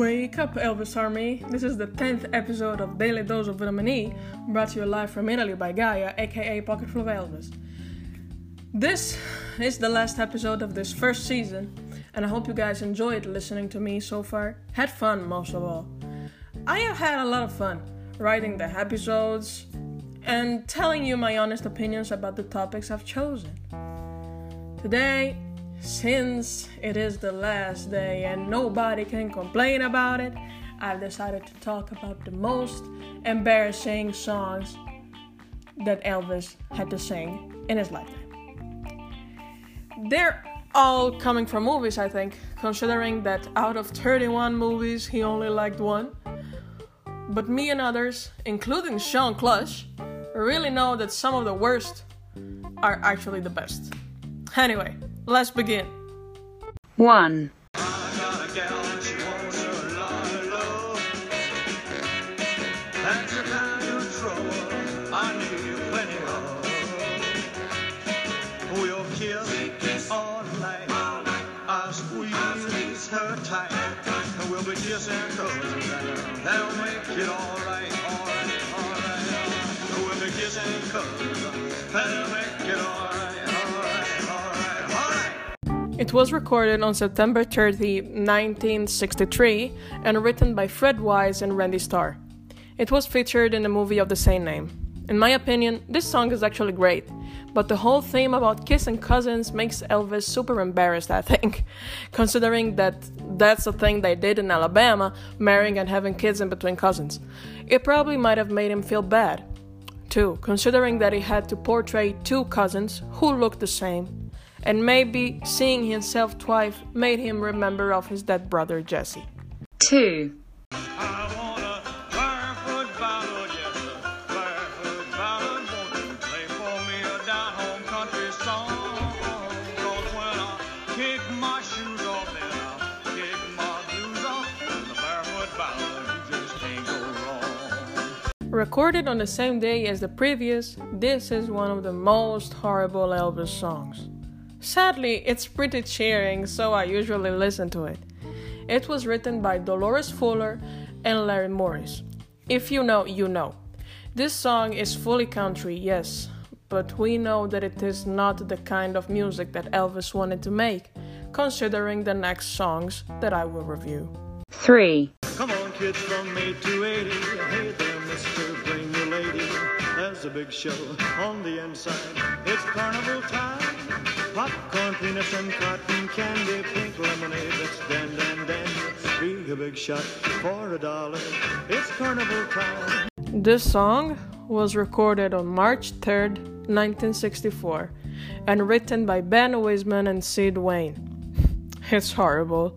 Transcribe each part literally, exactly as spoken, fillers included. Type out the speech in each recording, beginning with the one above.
Wake up, Elvis Army! This is the tenth episode of Daily Dose of Vitamin E, brought to you live from Italy by Gaia, aka Pocketful of Elvis. This is the last episode of this first season, and I hope you guys enjoyed listening to me so far. Had fun, most of all. I have had a lot of fun writing the episodes and telling you my honest opinions about the topics I've chosen. Today, since it is the last day and nobody can complain about it, I've decided to talk about the most embarrassing songs that Elvis had to sing in his lifetime. They're all coming from movies, I think, considering that out of thirty-one movies, he only liked one. But me and others, including Sean Clush, really know that some of the worst are actually the best. Anyway, let's begin. One. I got a gal and she wants a lot of love. That's the kind of trouble I knew you plenty of. We'll kiss all night. I'll squeeze her tight. And we'll be kissing cousins. That'll make it all right, all right, all right. We'll be kissing cousins. That'll make it all right. It was recorded on September thirtieth, nineteen sixty-three, and written by Fred Wise and Randy Starr. It was featured in the movie of the same name. In my opinion, this song is actually great, but the whole theme about kissing cousins makes Elvis super embarrassed, I think, considering that that's the thing they did in Alabama, marrying and having kids in between cousins. It probably might have made him feel bad, too, considering that he had to portray two cousins who looked the same. And maybe seeing himself twice made him remember of his dead brother Jesse. Two. I want a barefoot bottle, yes, a barefoot bottle. Won't you play for me a down home country song? 'Cause when I kick my shoes off, then I'll kick my blues off. And the barefoot bottle, you just can't go wrong. Recorded on the same day as the previous, this is one of the most horrible Elvis songs. Sadly, it's pretty cheering, so I usually listen to it. It was written by Dolores Fuller and Larry Morris. If you know, you know. This song is fully country, yes, but we know that it is not the kind of music that Elvis wanted to make, considering the next songs that I will review. Three. Come on, kids, from eight to eighty. Hey there, mister, bring your lady. There's a big show on the inside. It's carnival time. Popcorn, peanuts, and cotton candy, pink lemonade, let's dan, dan, dan. Be a big shot for a dollar, it's carnival time. This song was recorded on March third, nineteen sixty-four, and written by Ben Weisman and Sid Wayne. It's horrible.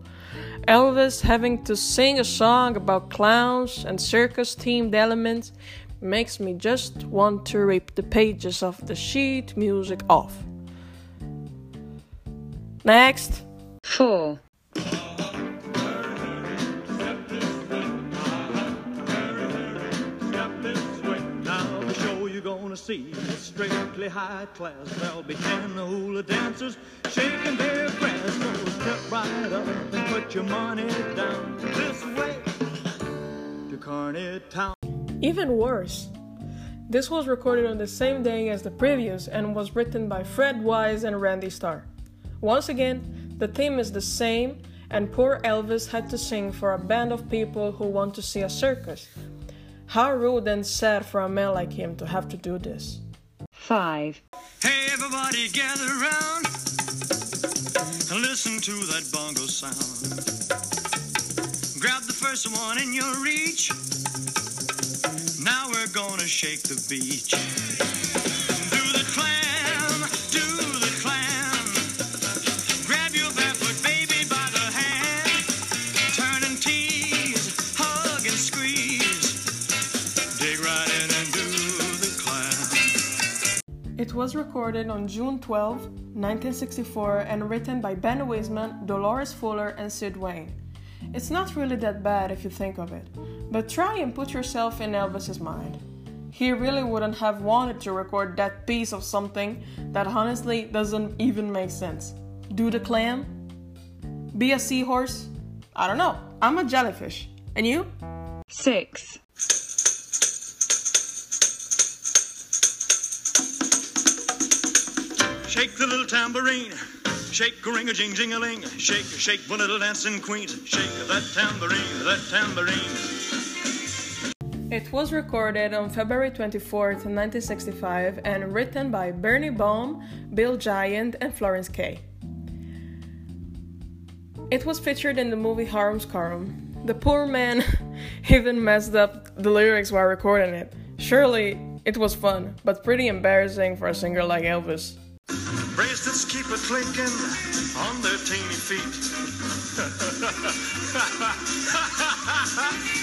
Elvis having to sing a song about clowns and circus-themed elements makes me just want to rip the pages of the sheet music off. Next. Four. Now the show you're gonna see is strictly high class. They'll be and the hula dancers shaking their grass. So step right up and put your money down this way to Kearney Town. Even worse. This was recorded on the same day as the previous and was written by Fred Wise and Randy Starr. Once again, the theme is the same, and poor Elvis had to sing for a band of people who want to see a circus. How rude and sad for a man like him to have to do this. Five. Hey, everybody gather around and listen to that bongo sound. Grab the first one in your reach. Now we're gonna shake the beach. It was recorded on June twelfth, nineteen sixty-four, and written by Ben Weisman, Dolores Fuller, and Sid Wayne. It's not really that bad if you think of it, but try and put yourself in Elvis's mind. He really wouldn't have wanted to record that piece of something that honestly doesn't even make sense. Do the clam? Be a seahorse? I don't know. I'm a jellyfish. And you? Six. Shake the little tambourine. Shake a ring a jing jing a ling. Shake, shake the little dancing queen. Shake that tambourine, that tambourine. It was recorded on February twenty-fourth, nineteen sixty-five, and written by Bernie Baum, Bill Giant, and Florence Kay. It was featured in the movie Harum Scarum. The poor man even messed up the lyrics while recording it. Surely it was fun, but pretty embarrassing for a singer like Elvis. Bracelets keep a clinking on their teeny feet.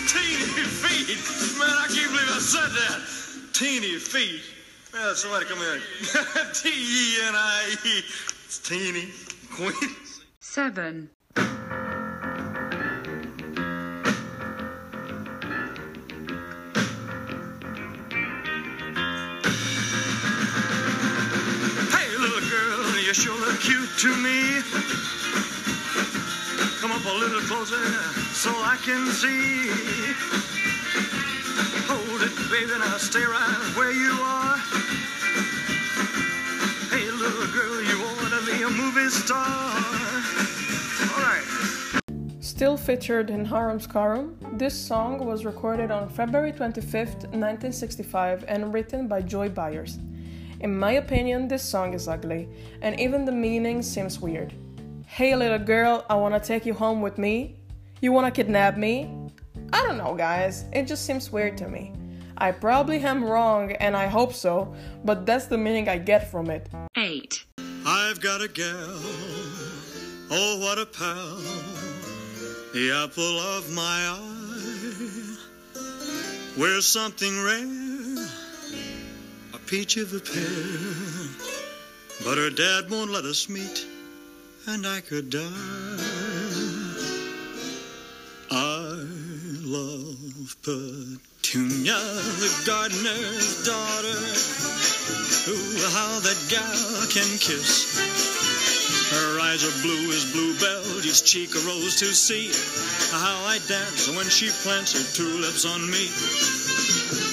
Teeny feet! Man, I can't believe I said that. Teeny feet. Man, somebody come in. T E N I E. It's teeny queen. Seven. You sure look cute to me. Come up a little closer so I can see. Hold it, baby, now stay right where you are. Hey, little girl, you want to be a movie star? All right. Still featured in Harum Scarum, this song was recorded on February twenty-fifth, nineteen sixty-five, and written by Joy Byers. In my opinion, this song is ugly, and even the meaning seems weird. Hey little girl, I wanna take you home with me? You wanna kidnap me? I don't know guys, it just seems weird to me. I probably am wrong, and I hope so, but that's the meaning I get from it. Eight. I've got a gal, oh what a pal, the apple of my eye, we're something rare. Peach of a pear, but her dad won't let us meet, and I could die. I love Petunia, the gardener's daughter. Ooh, how that gal can kiss. Her eyes are blue as bluebells, each cheek a rose to see. How I dance when she plants her tulips on me.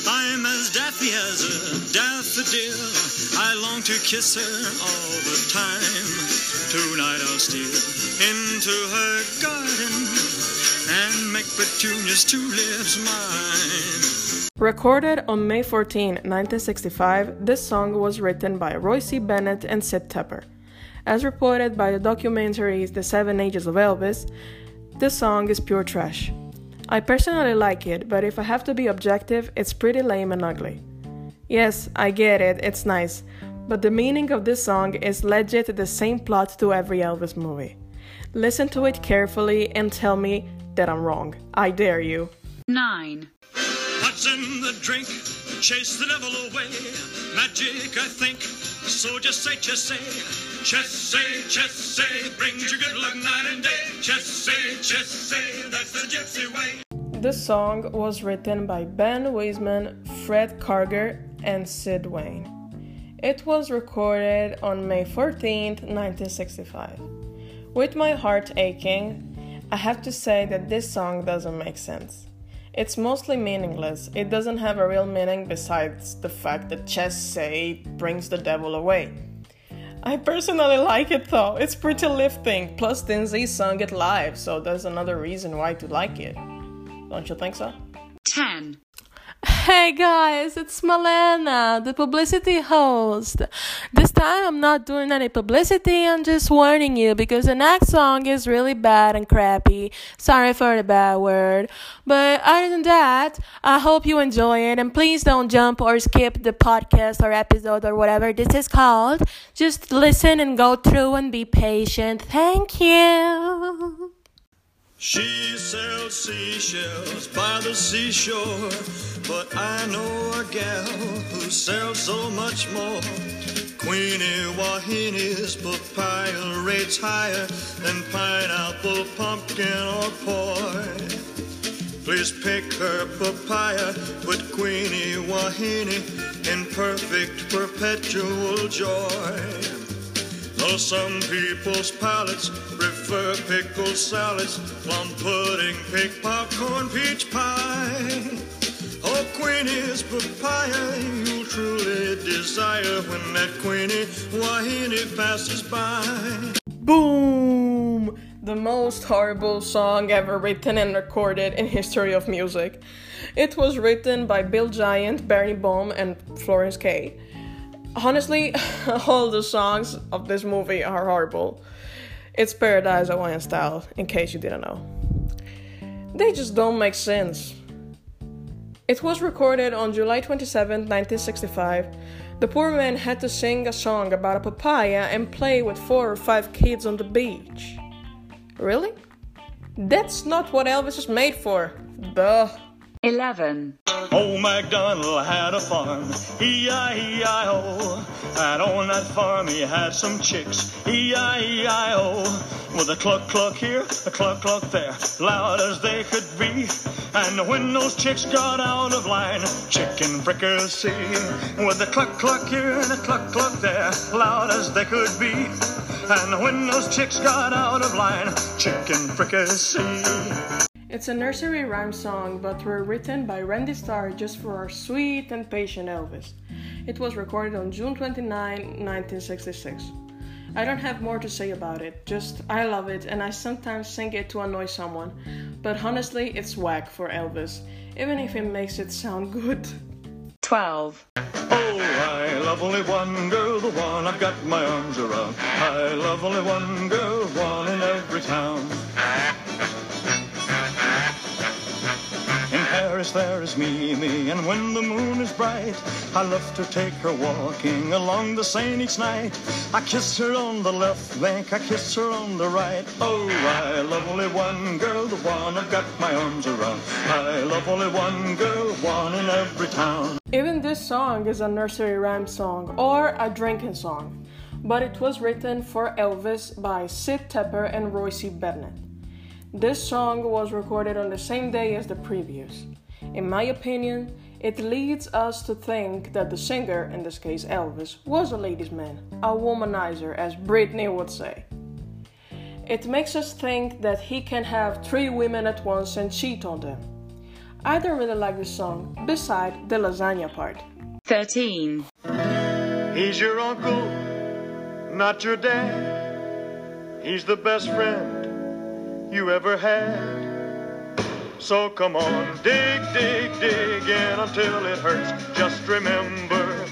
I'm as daffy as a daffodil. I long to kiss her all the time. Tonight I'll steal into her garden and make Petunia's tulips mine. Recorded on May fourteenth, nineteen sixty-five, this song was written by Roy C. Bennett and Sid Tepper. As reported by the documentary The Seven Ages of Elvis, this song is pure trash. I personally like it, but if I have to be objective, it's pretty lame and ugly. Yes, I get it, it's nice, but the meaning of this song is legit the same plot to every Elvis movie. Listen to it carefully and tell me that I'm wrong. I dare you. Nine. What's in the drink? Chase the devil away. Magic, I think. So just say, just say. Chessy, Chessy, brings you good luck night and day. Chessy, Chessy, that's the gypsy way. This song was written by Ben Weisman, Fred Karger, and Sid Wayne. It was recorded on May fourteenth, nineteen sixty-five. With my heart aching, I have to say that this song doesn't make sense. It's mostly meaningless. It doesn't have a real meaning besides the fact that Chessy brings the devil away. I personally like it though, it's pretty lifting, plus Lindsay sung it live, so there's another reason why to like it. Don't you think so? ten. Hey guys, it's Malena, the publicity host. This time I'm not doing any publicity, I'm just warning you because the next song is really bad and crappy. Sorry for the bad word. But other than that, I hope you enjoy it and please don't jump or skip the podcast or episode or whatever this is called. Just listen and go through and be patient. Thank you. She sells seashells by the seashore, but I know a gal who sells so much more. Queenie Wahine's papaya rates higher than pineapple, pumpkin, or poi. Please pick her papaya with Queenie Wahine in perfect perpetual joy. Though some people's palates prefer pickled salads, plum pudding, pig popcorn, peach pie. Oh, Queenie's papaya, you'll truly desire when that Queenie Wahine passes by. Boom! The most horrible song ever written and recorded in history of music. It was written by Bill Giant, Bernie Baum, and Florence Kay. Honestly, all the songs of this movie are horrible. It's Paradise Hawaiian Style, in case you didn't know. They just don't make sense. It was recorded on July twenty-seventh, nineteen sixty-five. The poor man had to sing a song about a papaya and play with four or five kids on the beach. Really? That's not what Elvis is made for. Duh. eleven. Old MacDonald had a farm, E I E I O. And on that farm he had some chicks, E I E I O. With a cluck-cluck here, a cluck-cluck there, loud as they could be. And when those chicks got out of line, chicken fricassee. With a cluck-cluck here and a cluck-cluck there, loud as they could be. And when those chicks got out of line, chicken fricassee. It's a nursery rhyme song, but rewritten by Randy Starr just for our sweet and patient Elvis. It was recorded on June twenty-ninth, nineteen sixty-six. I don't have more to say about it, just I love it and I sometimes sing it to annoy someone, but honestly it's whack for Elvis, even if it makes it sound good. twelve. Oh, I love only one girl, the one I've got my arms around. I love only one girl, one in every town. There is Mimi, and when the moon is bright, I love to take her walking along the Seine each night. I kiss her on the left bank, I kiss her on the right. Oh, I love only one girl, the one I've got my arms around. I love only one girl, one in every town. Even this song is a nursery rhyme song or a drinking song, but it was written for Elvis by Sid Tepper and Roy C. Bennett. This song was recorded on the same day as the previous. In my opinion, it leads us to think that the singer, in this case Elvis, was a ladies' man, a womanizer, as Britney would say. It makes us think that he can have three women at once and cheat on them. I don't really like this song, beside the lasagna part. thirteen. He's your uncle, not your dad. He's the best friend you ever had. So come on, dig, dig, dig in until it hurts. Just remember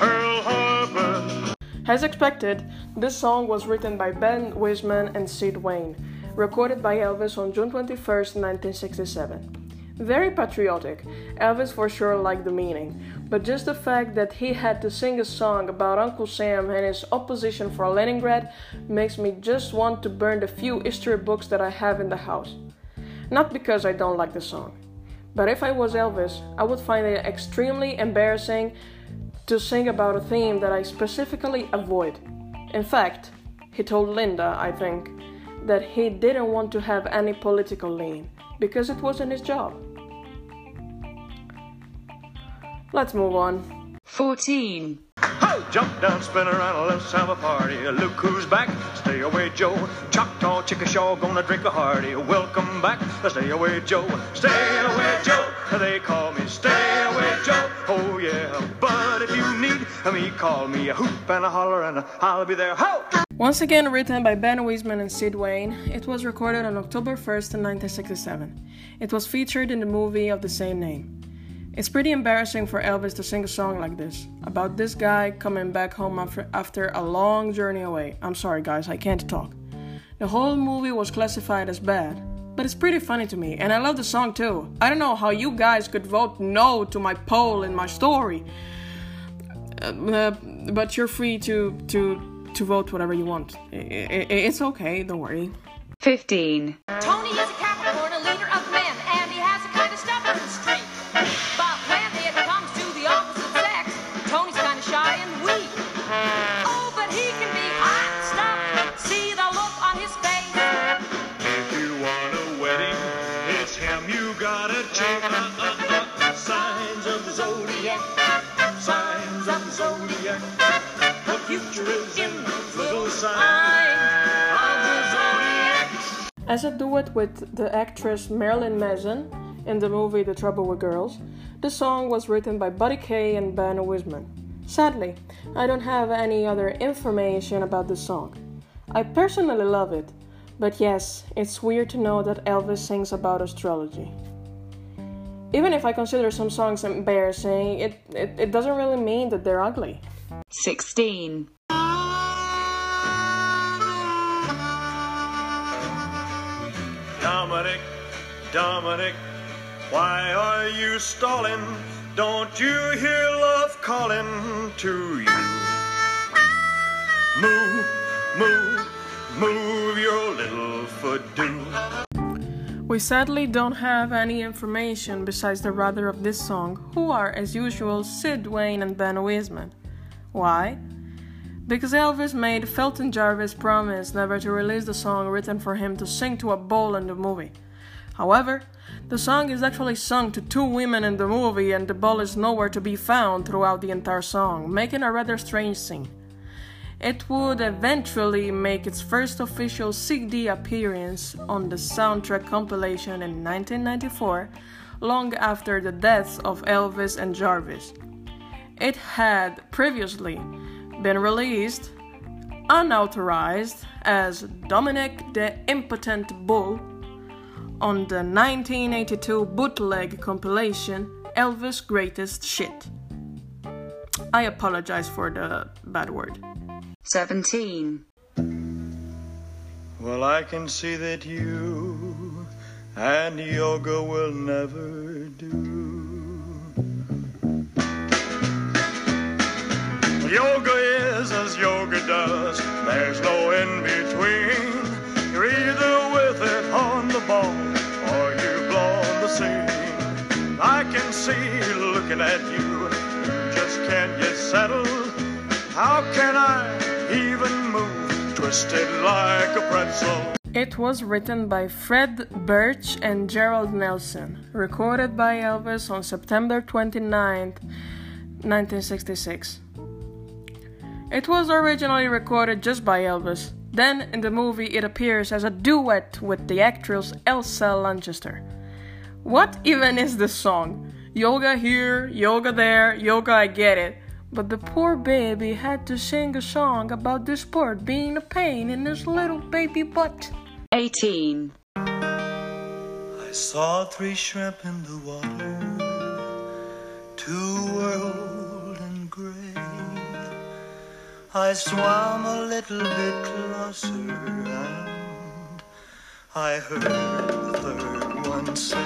Pearl Harbor. As expected, this song was written by Ben Weisman and Sid Wayne, recorded by Elvis on June twenty-first, nineteen sixty-seven. Very patriotic, Elvis for sure liked the meaning, but just the fact that he had to sing a song about Uncle Sam and his opposition for Leningrad makes me just want to burn the few history books that I have in the house. Not because I don't like the song, but if I was Elvis, I would find it extremely embarrassing to sing about a theme that I specifically avoid. In fact, he told Linda, I think, that he didn't want to have any political lean, because it wasn't his job. Let's move on. fourteen. Ho! Jump down, spin around, let's have a party. Look who's back, stay away Joe. Choctaw, Chickashaw, gonna drink a hearty. Welcome back, stay away Joe. Stay away Joe, they call me Stay Away Joe. Oh yeah, but if you need me, call me a hoop and a holler and a, I'll be there. Ho! Once again written by Ben Weisman and Sid Wayne, it was recorded on October first, nineteen sixty-seven. It was featured in the movie of the same name. It's pretty embarrassing for Elvis to sing a song like this, about this guy coming back home after, after a long journey away. I'm sorry guys, I can't talk. The whole movie was classified as bad, but it's pretty funny to me, and I love the song too. I don't know how you guys could vote no to my poll in my story, uh, uh, but you're free to, to, to vote whatever you want. I, I, it's okay, don't worry. fifteen. Tony is a Capricorn. Signs of the zodiac, the future is in the little sign. As a duet with the actress Marilyn Mason in the movie The Trouble with Girls, the song was written by Buddy Kaye and Ben Weisman. Sadly, I don't have any other information about the song. I personally love it, but yes, it's weird to know that Elvis sings about astrology. Even if I consider some songs embarrassing, it, it, it doesn't really mean that they're ugly. sixteen. Dominic, Dominic, why are you stalling? Don't you hear love calling to you? Move, move, move your little foot do. We sadly don't have any information besides the writer of this song, who are, as usual, Sid Wayne and Ben Weisman. Why? Because Elvis made Felton Jarvis promise never to release the song written for him to sing to a ball in the movie. However, the song is actually sung to two women in the movie and the ball is nowhere to be found throughout the entire song, making a rather strange scene. It would eventually make its first official C D appearance on the soundtrack compilation in nineteen ninety-four, long after the deaths of Elvis and Jarvis. It had previously been released unauthorized as Dominic the Impotent Bull on the nineteen eighty-two bootleg compilation Elvis' Greatest Shit. I apologize for the bad word. seventeen. Well, I can see that you and yoga will never do. Yoga is as yoga does, there's no in between. You're either with it on the ball or you blow on the scene. I can see looking at you, you just can't get settled. How can I even move, twisted like a pretzel? It was written by Fred Birch and Gerald Nelson, recorded by Elvis on September twenty-ninth, nineteen sixty-six. It was originally recorded just by Elvis. Then, in the movie, it appears as a duet with the actress Elsa Lanchester. What even is this song? Yoga here, yoga there, yoga I get it. But the poor baby had to sing a song about this sport being a pain in his little baby butt. eighteen. I saw three shrimp in the water, two were old and gray. I swam a little bit closer and I heard the third one say,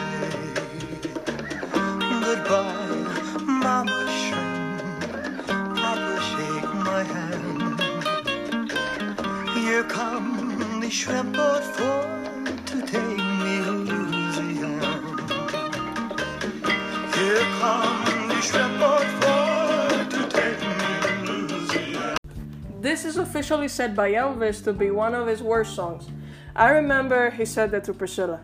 goodbye, Mama Shrimp, Papa shake my hand. Here come the shrimp boat for to take me to Louisiana. Here come the shrimp boat for. This is officially said by Elvis to be one of his worst songs. I remember he said that to Priscilla.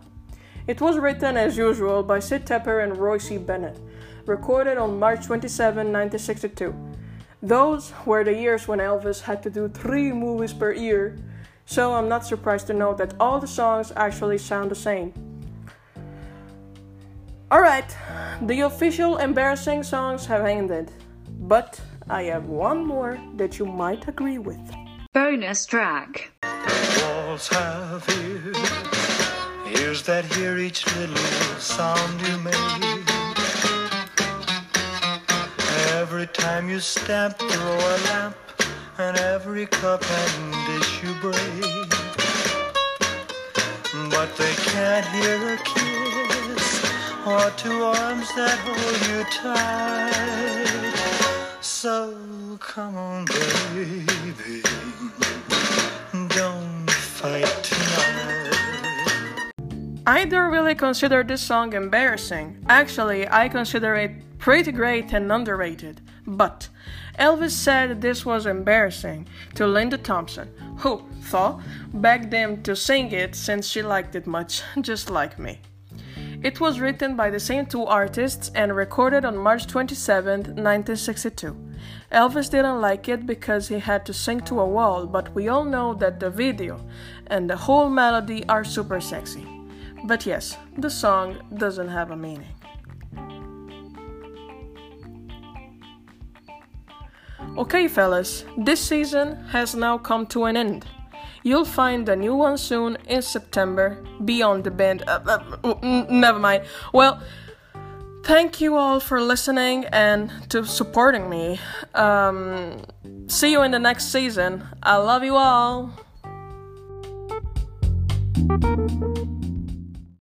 It was written, as usual, by Sid Tepper and Roy C. Bennett, recorded on March twenty-seventh, nineteen sixty-two. Those were the years when Elvis had to do three movies per year, so I'm not surprised to know that all the songs actually sound the same. Alright, the official embarrassing songs have ended, but I have one more that you might agree with. Bonus track. Walls have ears, ears that hear each little sound you make. Every time you step, throw a lamp, and every cup and dish you break. But they can't hear a kiss, or two arms that hold you tight. So come on, baby, don't fight tonight. I don't really consider this song embarrassing. Actually, I consider it pretty great and underrated. But Elvis said this was embarrassing to Linda Thompson, who, though, begged him to sing it since she liked it much, just like me. It was written by the same two artists and recorded on March twenty-seventh, nineteen sixty-two. Elvis didn't like it because he had to sing to a wall, but we all know that the video and the whole melody are super sexy. But yes, the song doesn't have a meaning. Okay fellas, this season has now come to an end. You'll find a new one soon in September, Beyond the Bend, uh, uh, never mind. Well, thank you all for listening and to supporting me. Um, see you in the next season. I love you all.